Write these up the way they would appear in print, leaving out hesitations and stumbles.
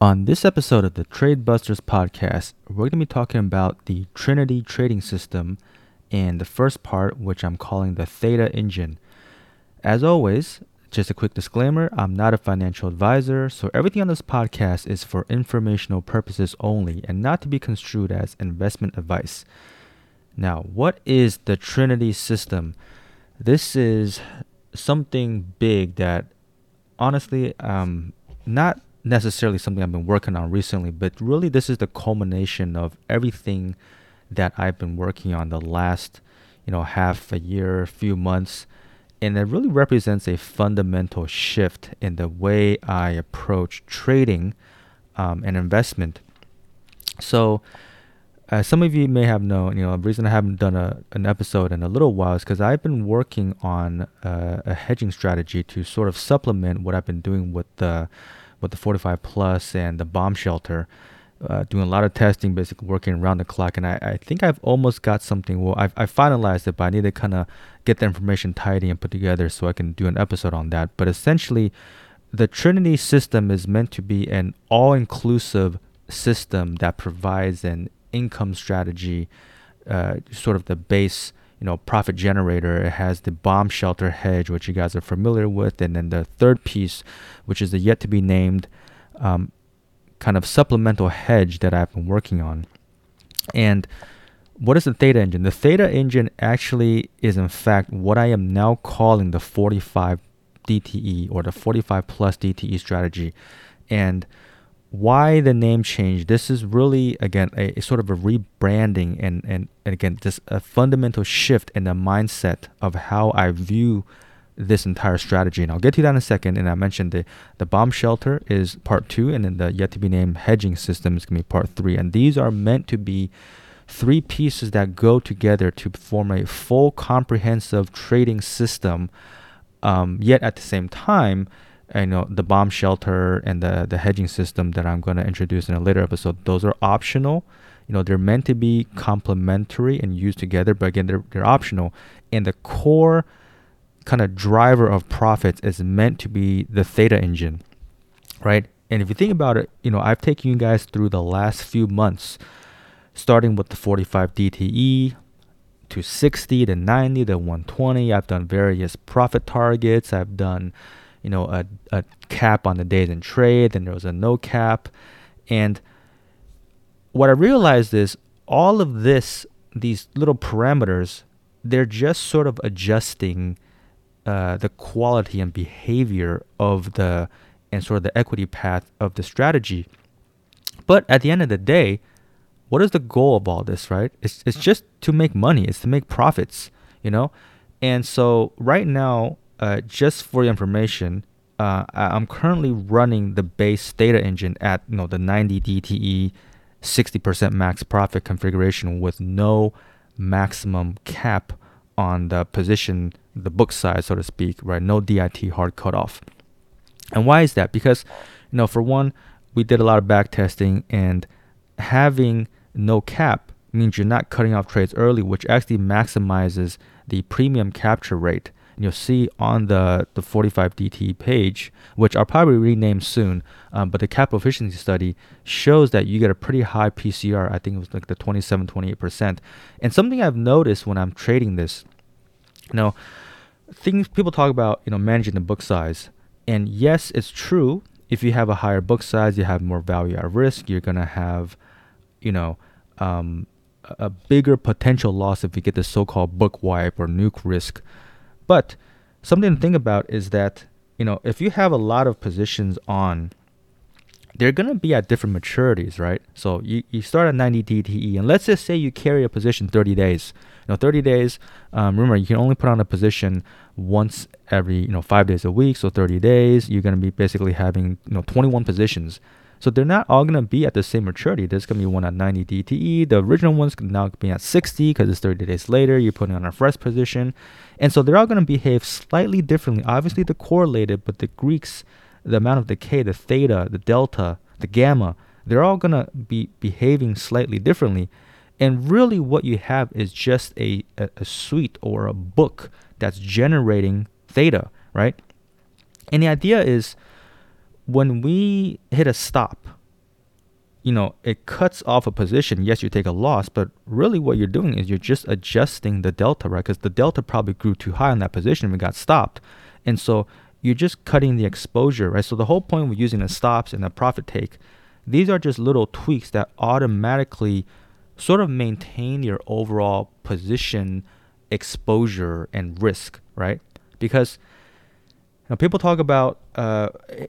On this episode of the Trade Busters Podcast, we're going to be talking about the Trinity trading system and the first part, which I'm calling the Theta Engine. As always, just a quick disclaimer, I'm not a financial advisor, so everything on this podcast is for informational purposes only and not to be construed as investment advice. Now, what is the Trinity system? This is something big that, honestly, not necessarily something I've been working on recently, but really this is the culmination of everything that I've been working on the last, half a year, few months. And it really represents a fundamental shift in the way I approach trading and investment. So some of you may have known, the reason I haven't done an episode in a little while is because I've been working on a hedging strategy to sort of supplement what I've been doing with the 45 plus and the bomb shelter, doing a lot of testing, basically working around the clock. And I think I've almost got something. Well, I finalized it, but I need to kind of get the information tidy and put together so I can do an episode on that. But essentially, the Trinity system is meant to be an all-inclusive system that provides an income strategy, sort of the base, profit generator. It has the bomb shelter hedge, which you guys are familiar with. And then the third piece, which is the yet to be named, kind of supplemental hedge that I've been working on. And what is the Theta Engine? The Theta Engine actually is, in fact, what I am now calling the 45 DTE or the 45 plus DTE strategy. And why the name change? This is really, again, a sort of a rebranding and again, just a fundamental shift in the mindset of how I view this entire strategy. And I'll get to that in a second. And I mentioned the bomb shelter is part 2, and then the yet to be named hedging system is going to be part 3. And these are meant to be 3 pieces that go together to form a full comprehensive trading system. Yet at the same time, the bomb shelter and the hedging system that I'm going to introduce in a later episode, those are optional. They're meant to be complementary and used together, but again, they're optional. And the core kind of driver of profits is meant to be the Theta Engine, right? And if you think about it, I've taken you guys through the last few months, starting with the 45 DTE to 60 to 90 to 120. I've done various profit targets. I've done, a cap on the days in trade, and there was a no cap. And what I realized is all of these little parameters, they're just sort of adjusting the quality and behavior of the equity path of the strategy. But at the end of the day, what is the goal of all this, right? It's just to make money. It's to make profits, And so right now, just for your information, I'm currently running the base Theta Engine at the 90 DTE, 60% max profit configuration with no maximum cap on the position, the book size, so to speak, right? No DIT hard cutoff. And why is that? Because, for one, we did a lot of back testing, and having no cap means you're not cutting off trades early, which actually maximizes the premium capture rate. And you'll see on the 45 DT page, which I'll probably rename soon, but the capital efficiency study shows that you get a pretty high PCR. I think it was like the 27, 28%. And something I've noticed when I'm trading this, things people talk about, managing the book size. And yes, it's true. If you have a higher book size, you have more value at risk. You're going to have, a bigger potential loss if you get the so-called book wipe or nuke risk. But something to think about is that, if you have a lot of positions on, they're going to be at different maturities, right? So you start at 90 DTE, and let's just say you carry a position 30 days. 30 days, remember, you can only put on a position once every, 5 days a week. So 30 days, you're going to be basically having, 21 positions. So they're not all going to be at the same maturity. There's going to be one at 90 DTE. The original one's now be at 60 because it's 30 days later. You're putting on a fresh position. And so they're all going to behave slightly differently. Obviously, they're correlated, but the Greeks, the amount of decay, the theta, the delta, the gamma, they're all going to be behaving slightly differently. And really what you have is just a suite or a book that's generating theta, right? And the idea is when we hit a stop, you know, it cuts off a position. Yes, you take a loss, but really what you're doing is you're just adjusting the delta, right? Because the delta probably grew too high on that position. We got stopped. And so you're just cutting the exposure, right? So the whole point with using the stops and the profit take, these are just little tweaks that automatically sort of maintain your overall position exposure and risk, right? Because you know, people talk about,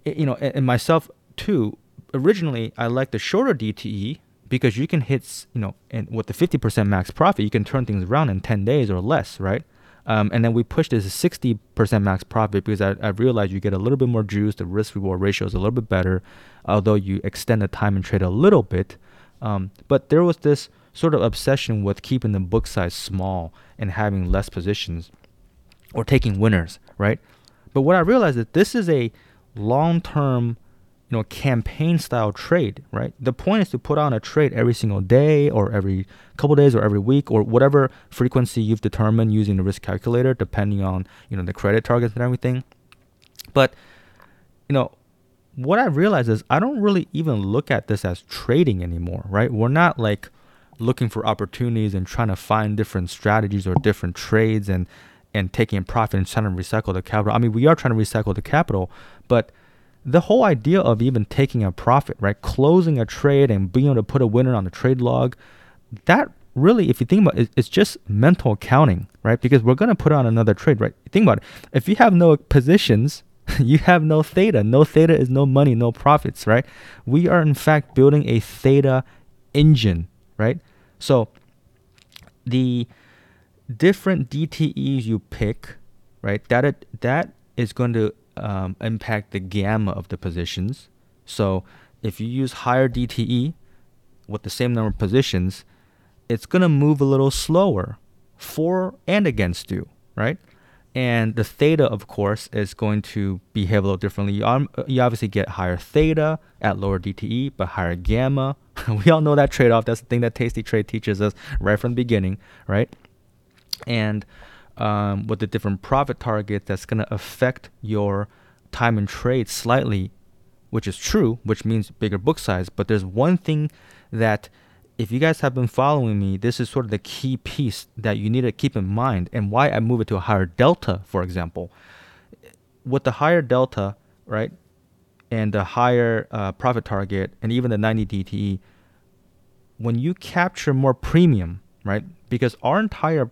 you know, and myself too, originally I liked the shorter DTE because you can hit, you know, and with the 50% max profit, you can turn things around in 10 days or less, right? And then we pushed this to 60% max profit because I realized you get a little bit more juice, the risk reward ratio is a little bit better, although you extend the time and trade a little bit. But there was this sort of obsession with keeping the book size small and having less positions or taking winners, right? But what I realized is that this is a long-term, you know, campaign style trade, right? The point is to put on a trade every single day or every couple days or every week or whatever frequency you've determined using the risk calculator, depending on, you know, the credit targets and everything. But, you know, what I realized is I don't really even look at this as trading anymore, right? We're not like looking for opportunities and trying to find different strategies or different trades and taking profit and trying to recycle the capital. I mean, we are trying to recycle the capital, but the whole idea of even taking a profit, right, closing a trade and being able to put a winner on the trade log, that really, if you think about it, it's just mental accounting, right? Because we're going to put on another trade, right? Think about it. If you have no positions, you have no theta. No theta is no money, no profits, right? We are, in fact, building a theta engine, right? So the different DTEs you pick, right, that is going to impact the gamma of the positions. So if you use higher DTE with the same number of positions, it's going to move a little slower for and against you, right? And the theta, of course, is going to behave a little differently. You obviously get higher theta at lower DTE, but higher gamma. We all know that trade-off. That's the thing that Tasty Trade teaches us right from the beginning, right? And with the different profit targets, that's going to affect your time and trade slightly, which is true, which means bigger book size. But there's one thing that, if you guys have been following me, this is sort of the key piece that you need to keep in mind, and why I move it to a higher delta, for example. With the higher delta, right, and the higher profit target, and even the 90 DTE, when you capture more premium, right, because our entire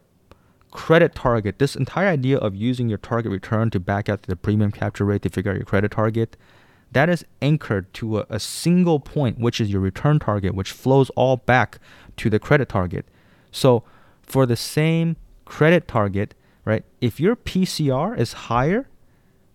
credit target, this entire idea of using your target return to back out to the premium capture rate to figure out your credit target, that is anchored to a single point, which is your return target, which flows all back to the credit target. So for the same credit target, right, if your PCR is higher,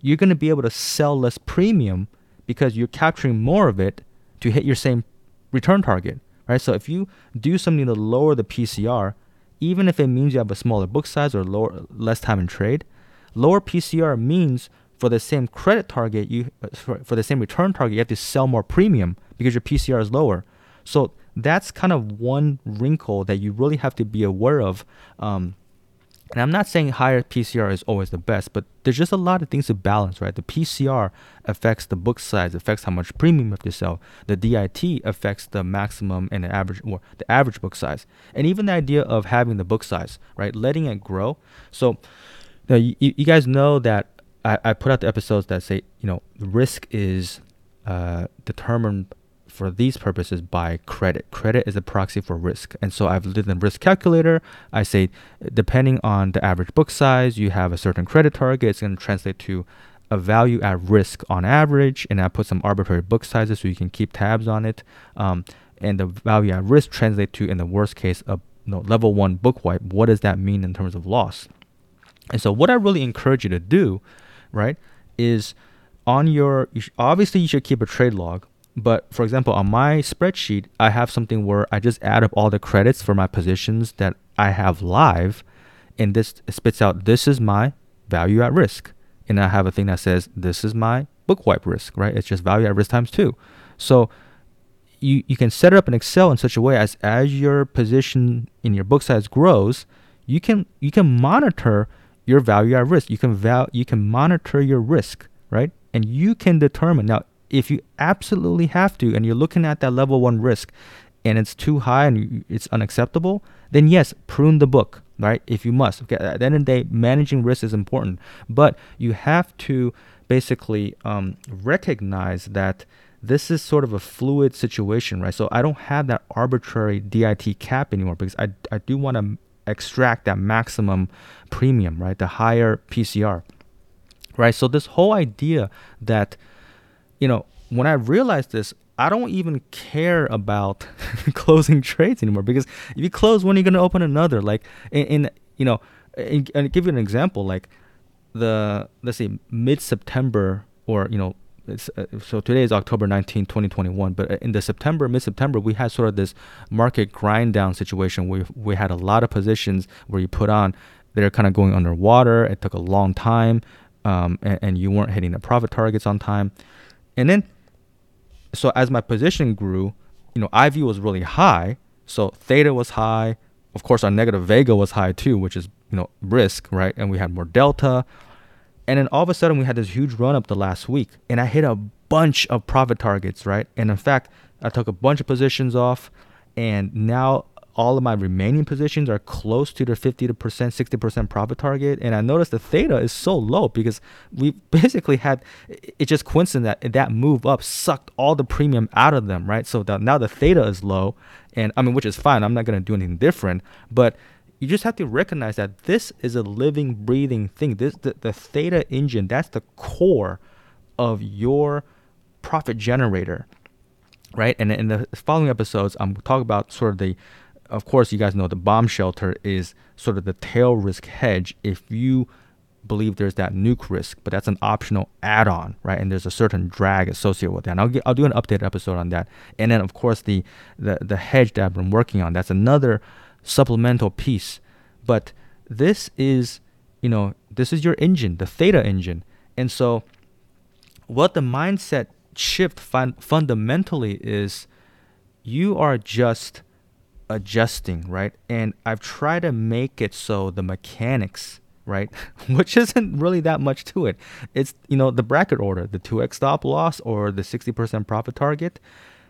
you're going to be able to sell less premium because you're capturing more of it to hit your same return target, right? So if you do something to lower the PCR, even if it means you have a smaller book size or less time in trade, lower PCR means for the same credit target, for the same return target, you have to sell more premium because your PCR is lower. So that's kind of one wrinkle that you really have to be aware of. And I'm not saying higher PCR is always the best, but there's just a lot of things to balance, right? The PCR affects the book size, affects how much premium you have to sell. The DIT affects the maximum and the average book size. And even the idea of having the book size, right? Letting it grow. So now you guys know that I put out the episodes that say, you know, risk is determined for these purposes by credit. Credit is a proxy for risk. And so I've done the risk calculator. I say, depending on the average book size, you have a certain credit target. It's going to translate to a value at risk on average. And I put some arbitrary book sizes so you can keep tabs on it. And the value at risk translate to, in the worst case, a level one book wipe. What does that mean in terms of loss? And so what I really encourage you to do, right, is obviously you should keep a trade log. But for example, on my spreadsheet, I have something where I just add up all the credits for my positions that I have live. And this spits out, this is my value at risk. And I have a thing that says, this is my book wipe risk, right? It's just value at risk x2. So you can set it up in Excel in such a way as your position in your book size grows, you can monitor your value at risk. You can monitor your risk, right? And you can determine. Now, if you absolutely have to and you're looking at that level one risk and it's too high and it's unacceptable, then yes, prune the book, right? If you must. Okay, at the end of the day, managing risk is important, but you have to basically recognize that this is sort of a fluid situation, right? So I don't have that arbitrary DIT cap anymore because I do want to extract that maximum premium, right? The higher PCR, right? So this whole idea that, you know, when I realized this, I don't even care about closing trades anymore, because if you close, when are you going to open another? Like, you know, and give you an example, like let's say mid-September, or, you know, so today is October 19, 2021, but in the mid-September, we had sort of this market grind down situation where we had a lot of positions where you put on, they're kind of going underwater. It took a long time, and you weren't hitting the profit targets on time. And then, so as my position grew, you know, IV was really high. So theta was high. Of course, our negative vega was high too, which is, you know, risk, right? And we had more delta. And then all of a sudden we had this huge run up the last week, and I hit a bunch of profit targets, right? And in fact, I took a bunch of positions off, and now all of my remaining positions are close to their 50%, 60% profit target. And I noticed the theta is so low because we basically had, it just coincident that that move up sucked all the premium out of them, right? So now the theta is low, and I mean, which is fine. I'm not going to do anything different, but you just have to recognize that this is a living, breathing thing. This the theta engine, that's the core of your profit generator, right? And in the following episodes, I'm talking about sort of the, of course, you guys know the bomb shelter is sort of the tail risk hedge if you believe there's that nuke risk, but that's an optional add-on, right? And there's a certain drag associated with that. And I'll do an updated episode on that. And then, of course, the hedge that I've been working on, that's another supplemental piece. But this is, you know, this is your engine, the theta engine. And so what the mindset shift fundamentally is, you are just adjusting, right? And I've tried to make it so the mechanics, right, which isn't really that much to it, it's, you know, the bracket order, the 2x stop loss or the 60% profit target,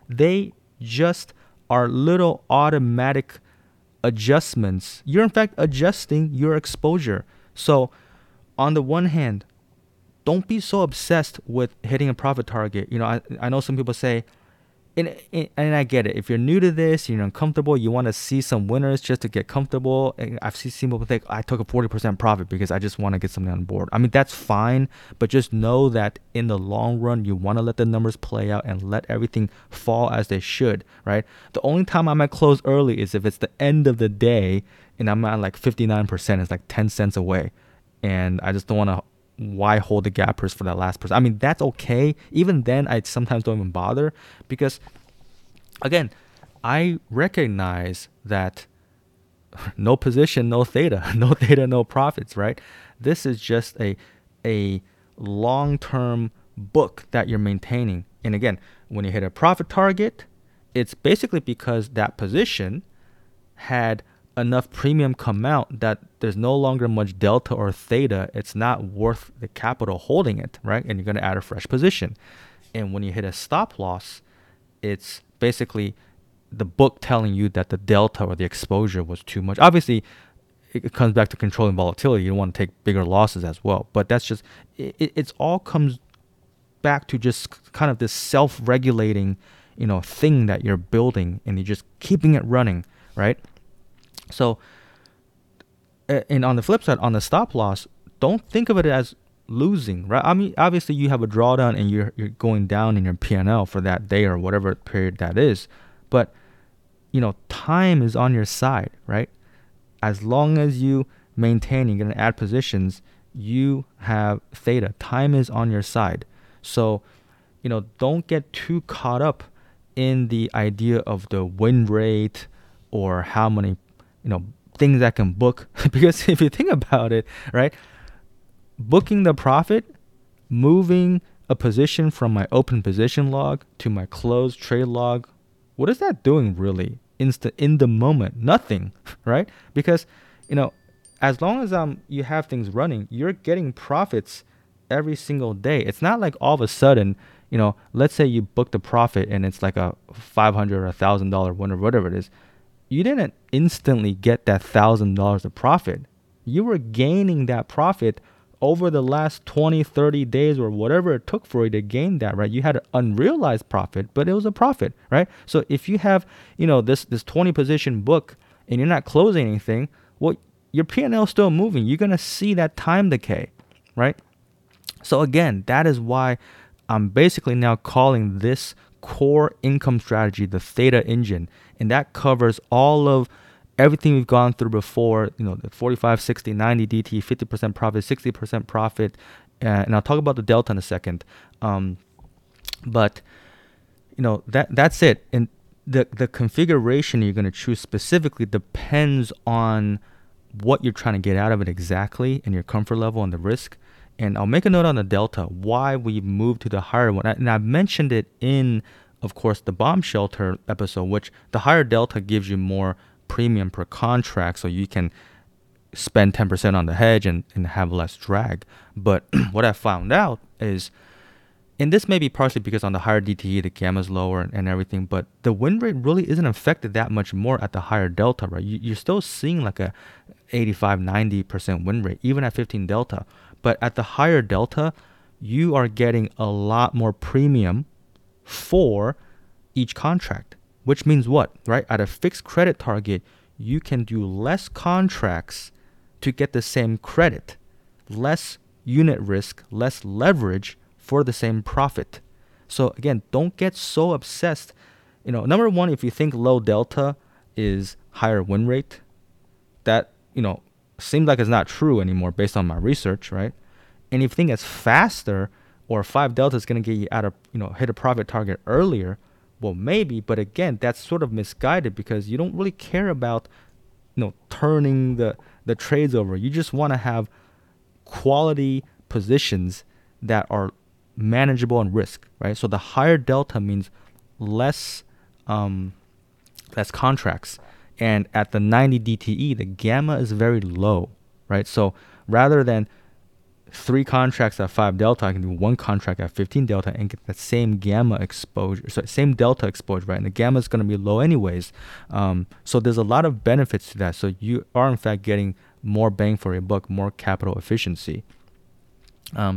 they just are little automatic adjustments. You're in fact adjusting your exposure. So on the one hand, don't be so obsessed with hitting a profit target. You know, I know some people say, and I get it, if you're new to this, you're uncomfortable, you want to see some winners just to get comfortable. And I've seen people think, I took a 40% profit because I just want to get something on board. I mean, that's fine, but just know that in the long run, you want to let the numbers play out and let everything fall as they should, right? The only time I might close early is if it's the end of the day and I'm at like 59%, it's like 10 cents away, and I just don't want to, why hold the gappers for that last person? I mean, that's okay. Even then, I sometimes don't even bother, because again, I recognize that no position, no theta, no theta, no profits, right? This is just a long-term book that you're maintaining. And again, when you hit a profit target, it's basically because that position had enough premium come out that there's no longer much delta or theta. It's not worth the capital holding it, right? And you're going to add a fresh position. And when you hit a stop loss, it's basically the book telling you that the delta or the exposure was too much. Obviously, it comes back to controlling volatility. You don't want to take bigger losses as well, but that's just it's all comes back to just kind of this self-regulating, you know, thing that you're building, and you're just keeping it running, right? So, and on the flip side, on the stop loss, don't think of it as losing, right? I mean, obviously you have a drawdown and you're going down in your P&L for that day or whatever period that is, but, you know, time is on your side, right? As long as you maintain, you're going to add positions, you have theta. Time is on your side. So, you know, don't get too caught up in the idea of the win rate or how many, you know, things that can book, because if you think about it, right, booking the profit, moving a position from my open position log to my closed trade log, what is that doing really in the moment? Nothing, right? Because, you know, as long as you have things running, you're getting profits every single day. It's not like all of a sudden you know, let's say you booked a profit and it's like a $500 or $1,000 winner, whatever it is. You didn't instantly get that $1,000 of profit. You were gaining that profit over the last 20, 30 days or whatever it took for you to gain that, right? You had an unrealized profit, but it was a profit, right? So if you have, you know, this 20 position book and you're not closing anything, well, your P&L is still moving. You're going to see that time decay, right? So again, that is why I'm basically now calling this core income strategy the Theta Engine. And that covers all of everything we've gone through before, you know, the 45, 60, 90 DT, 50% profit, 60% profit. And I'll talk about the delta in a second. But, you know, that's it. And the configuration you're going to choose specifically depends on what you're trying to get out of it exactly and your comfort level and the risk. And I'll make a note on the delta, why we moved to the higher one. And I mentioned it in, of course, the bomb shelter episode, which the higher delta gives you more premium per contract, so you can spend 10% on the hedge and have less drag. But what I found out is, and this may be partially because on the higher DTE, the gamma is lower and everything, but the win rate really isn't affected that much more at the higher delta, right? You're still seeing like a 85, 90% win rate, even at 15 delta. But at the higher delta, you are getting a lot more premium for each contract, which means what, right? At a fixed credit target, you can do less contracts to get the same credit, less unit risk, less leverage for the same profit. So again, don't get so obsessed. You know, number one, if you think low delta is higher win rate, that, you know, seems like it's not true anymore based on my research, right? And if you think it's faster or 5 delta is going to get you out of, you know, hit a profit target earlier, well, maybe, but again, that's sort of misguided because you don't really care about, you know, turning the trades over. You just want to have quality positions that are manageable and risk, right? So the higher delta means less contracts. And at the 90 DTE, the gamma is very low, right? So rather than 3 contracts at 5 delta, I can do 1 contract at 15 delta and get the same gamma exposure, so same delta exposure, right? And the gamma is going to be low anyways. So there's a lot of benefits to that. So you are, in fact, getting more bang for your buck, more capital efficiency.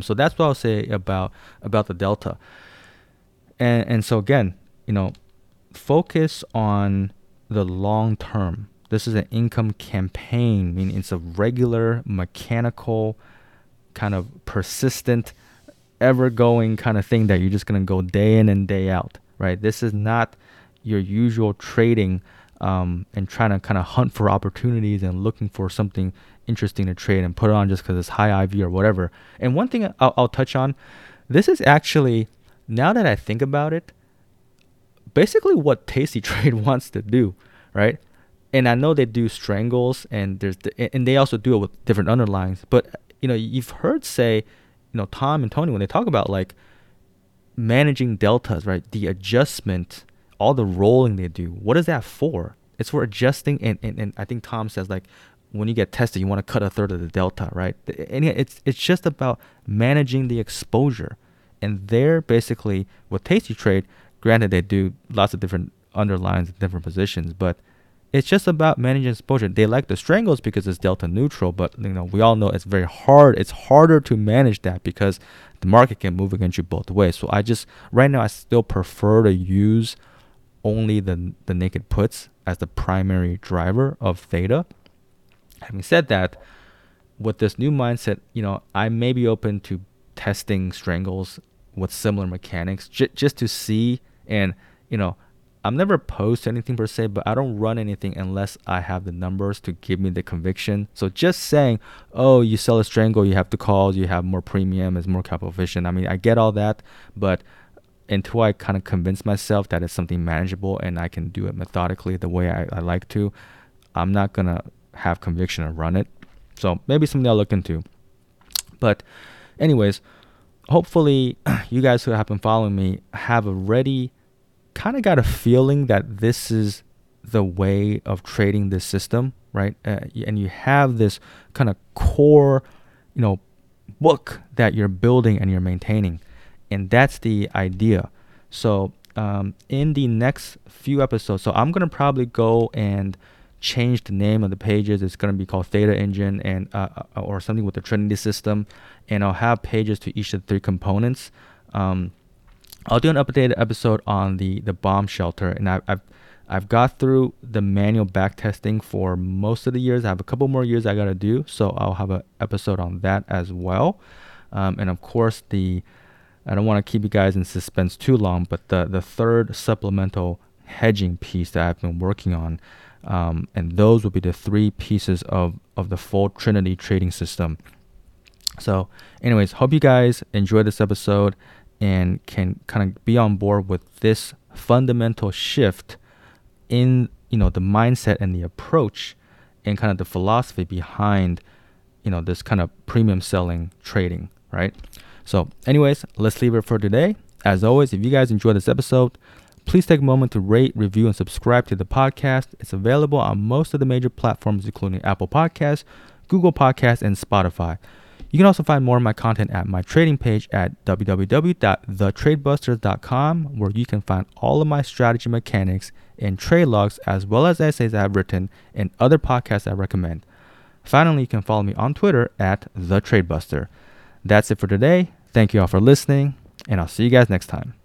So that's what I'll say about the delta. And so again, you know, focus on the long term. This is an income campaign, meaning it's a regular, mechanical, kind of persistent, ever-going kind of thing that you're just going to go day in and day out, right? This is not your usual trading and trying to kind of hunt for opportunities and looking for something interesting to trade and put on just because it's high IV or whatever. And one thing I'll touch on, this is actually, now that I think about it, basically what Tasty Trade wants to do, right? And I know they do strangles and and they also do it with different underlines, but you know, you've heard say, you know, Tom and Tony, when they talk about like managing deltas, right? The adjustment, all the rolling they do, what is that for? It's for adjusting. And I think Tom says like, when you get tested, you want to cut a third of the delta, right? And it's just about managing the exposure. And they're basically with Tasty Trade, granted, they do lots of different underlines and different positions, but it's just about managing exposure. They like the strangles because it's delta neutral, but you know, we all know it's very hard. It's harder to manage that because the market can move against you both ways. So right now I still prefer to use only the naked puts as the primary driver of theta. Having said that, with this new mindset, you know, I may be open to testing strangles with similar mechanics just to see. And you know, I'm never opposed to anything per se, but I don't run anything unless I have the numbers to give me the conviction. So just saying, oh, you sell a strangle, you have to call, you have more premium, it's more capital efficient. I mean, I get all that, but until I kind of convince myself that it's something manageable and I can do it methodically the way I like to, I'm not going to have conviction and run it. So maybe something I'll look into. But anyways, hopefully you guys who have been following me have already kind of got a feeling that this is the way of trading this system, right? And you have this kind of core, you know, book that you're building and you're maintaining. And that's the idea. So in the next few episodes, so I'm going to probably go and change the name of the pages. It's going to be called Theta Engine and or something with the Trinity system. And I'll have pages to each of the three components. I'll do an updated episode on the bomb shelter. And I've got through the manual back testing for most of the years. I have a couple more years I got to do. So I'll have an episode on that as well. And of course, I don't want to keep you guys in suspense too long, but the third supplemental hedging piece that I've been working on, and those will be the three pieces of the full Trinity trading system. So anyways, hope you guys enjoy this episode and can kind of be on board with this fundamental shift in, the mindset and the approach and kind of the philosophy behind, this kind of premium selling trading, right? So anyways, let's leave it for today. As always, if you guys enjoyed this episode, please take a moment to rate, review, and subscribe to the podcast. It's available on most of the major platforms, including Apple Podcasts, Google Podcasts, and Spotify. You can also find more of my content at my trading page at www.thetradebusters.com, where you can find all of my strategy mechanics and trade logs, as well as essays I've written and other podcasts I recommend. Finally, you can follow me on Twitter at @TheTradeBuster. That's it for today. Thank you all for listening, and I'll see you guys next time.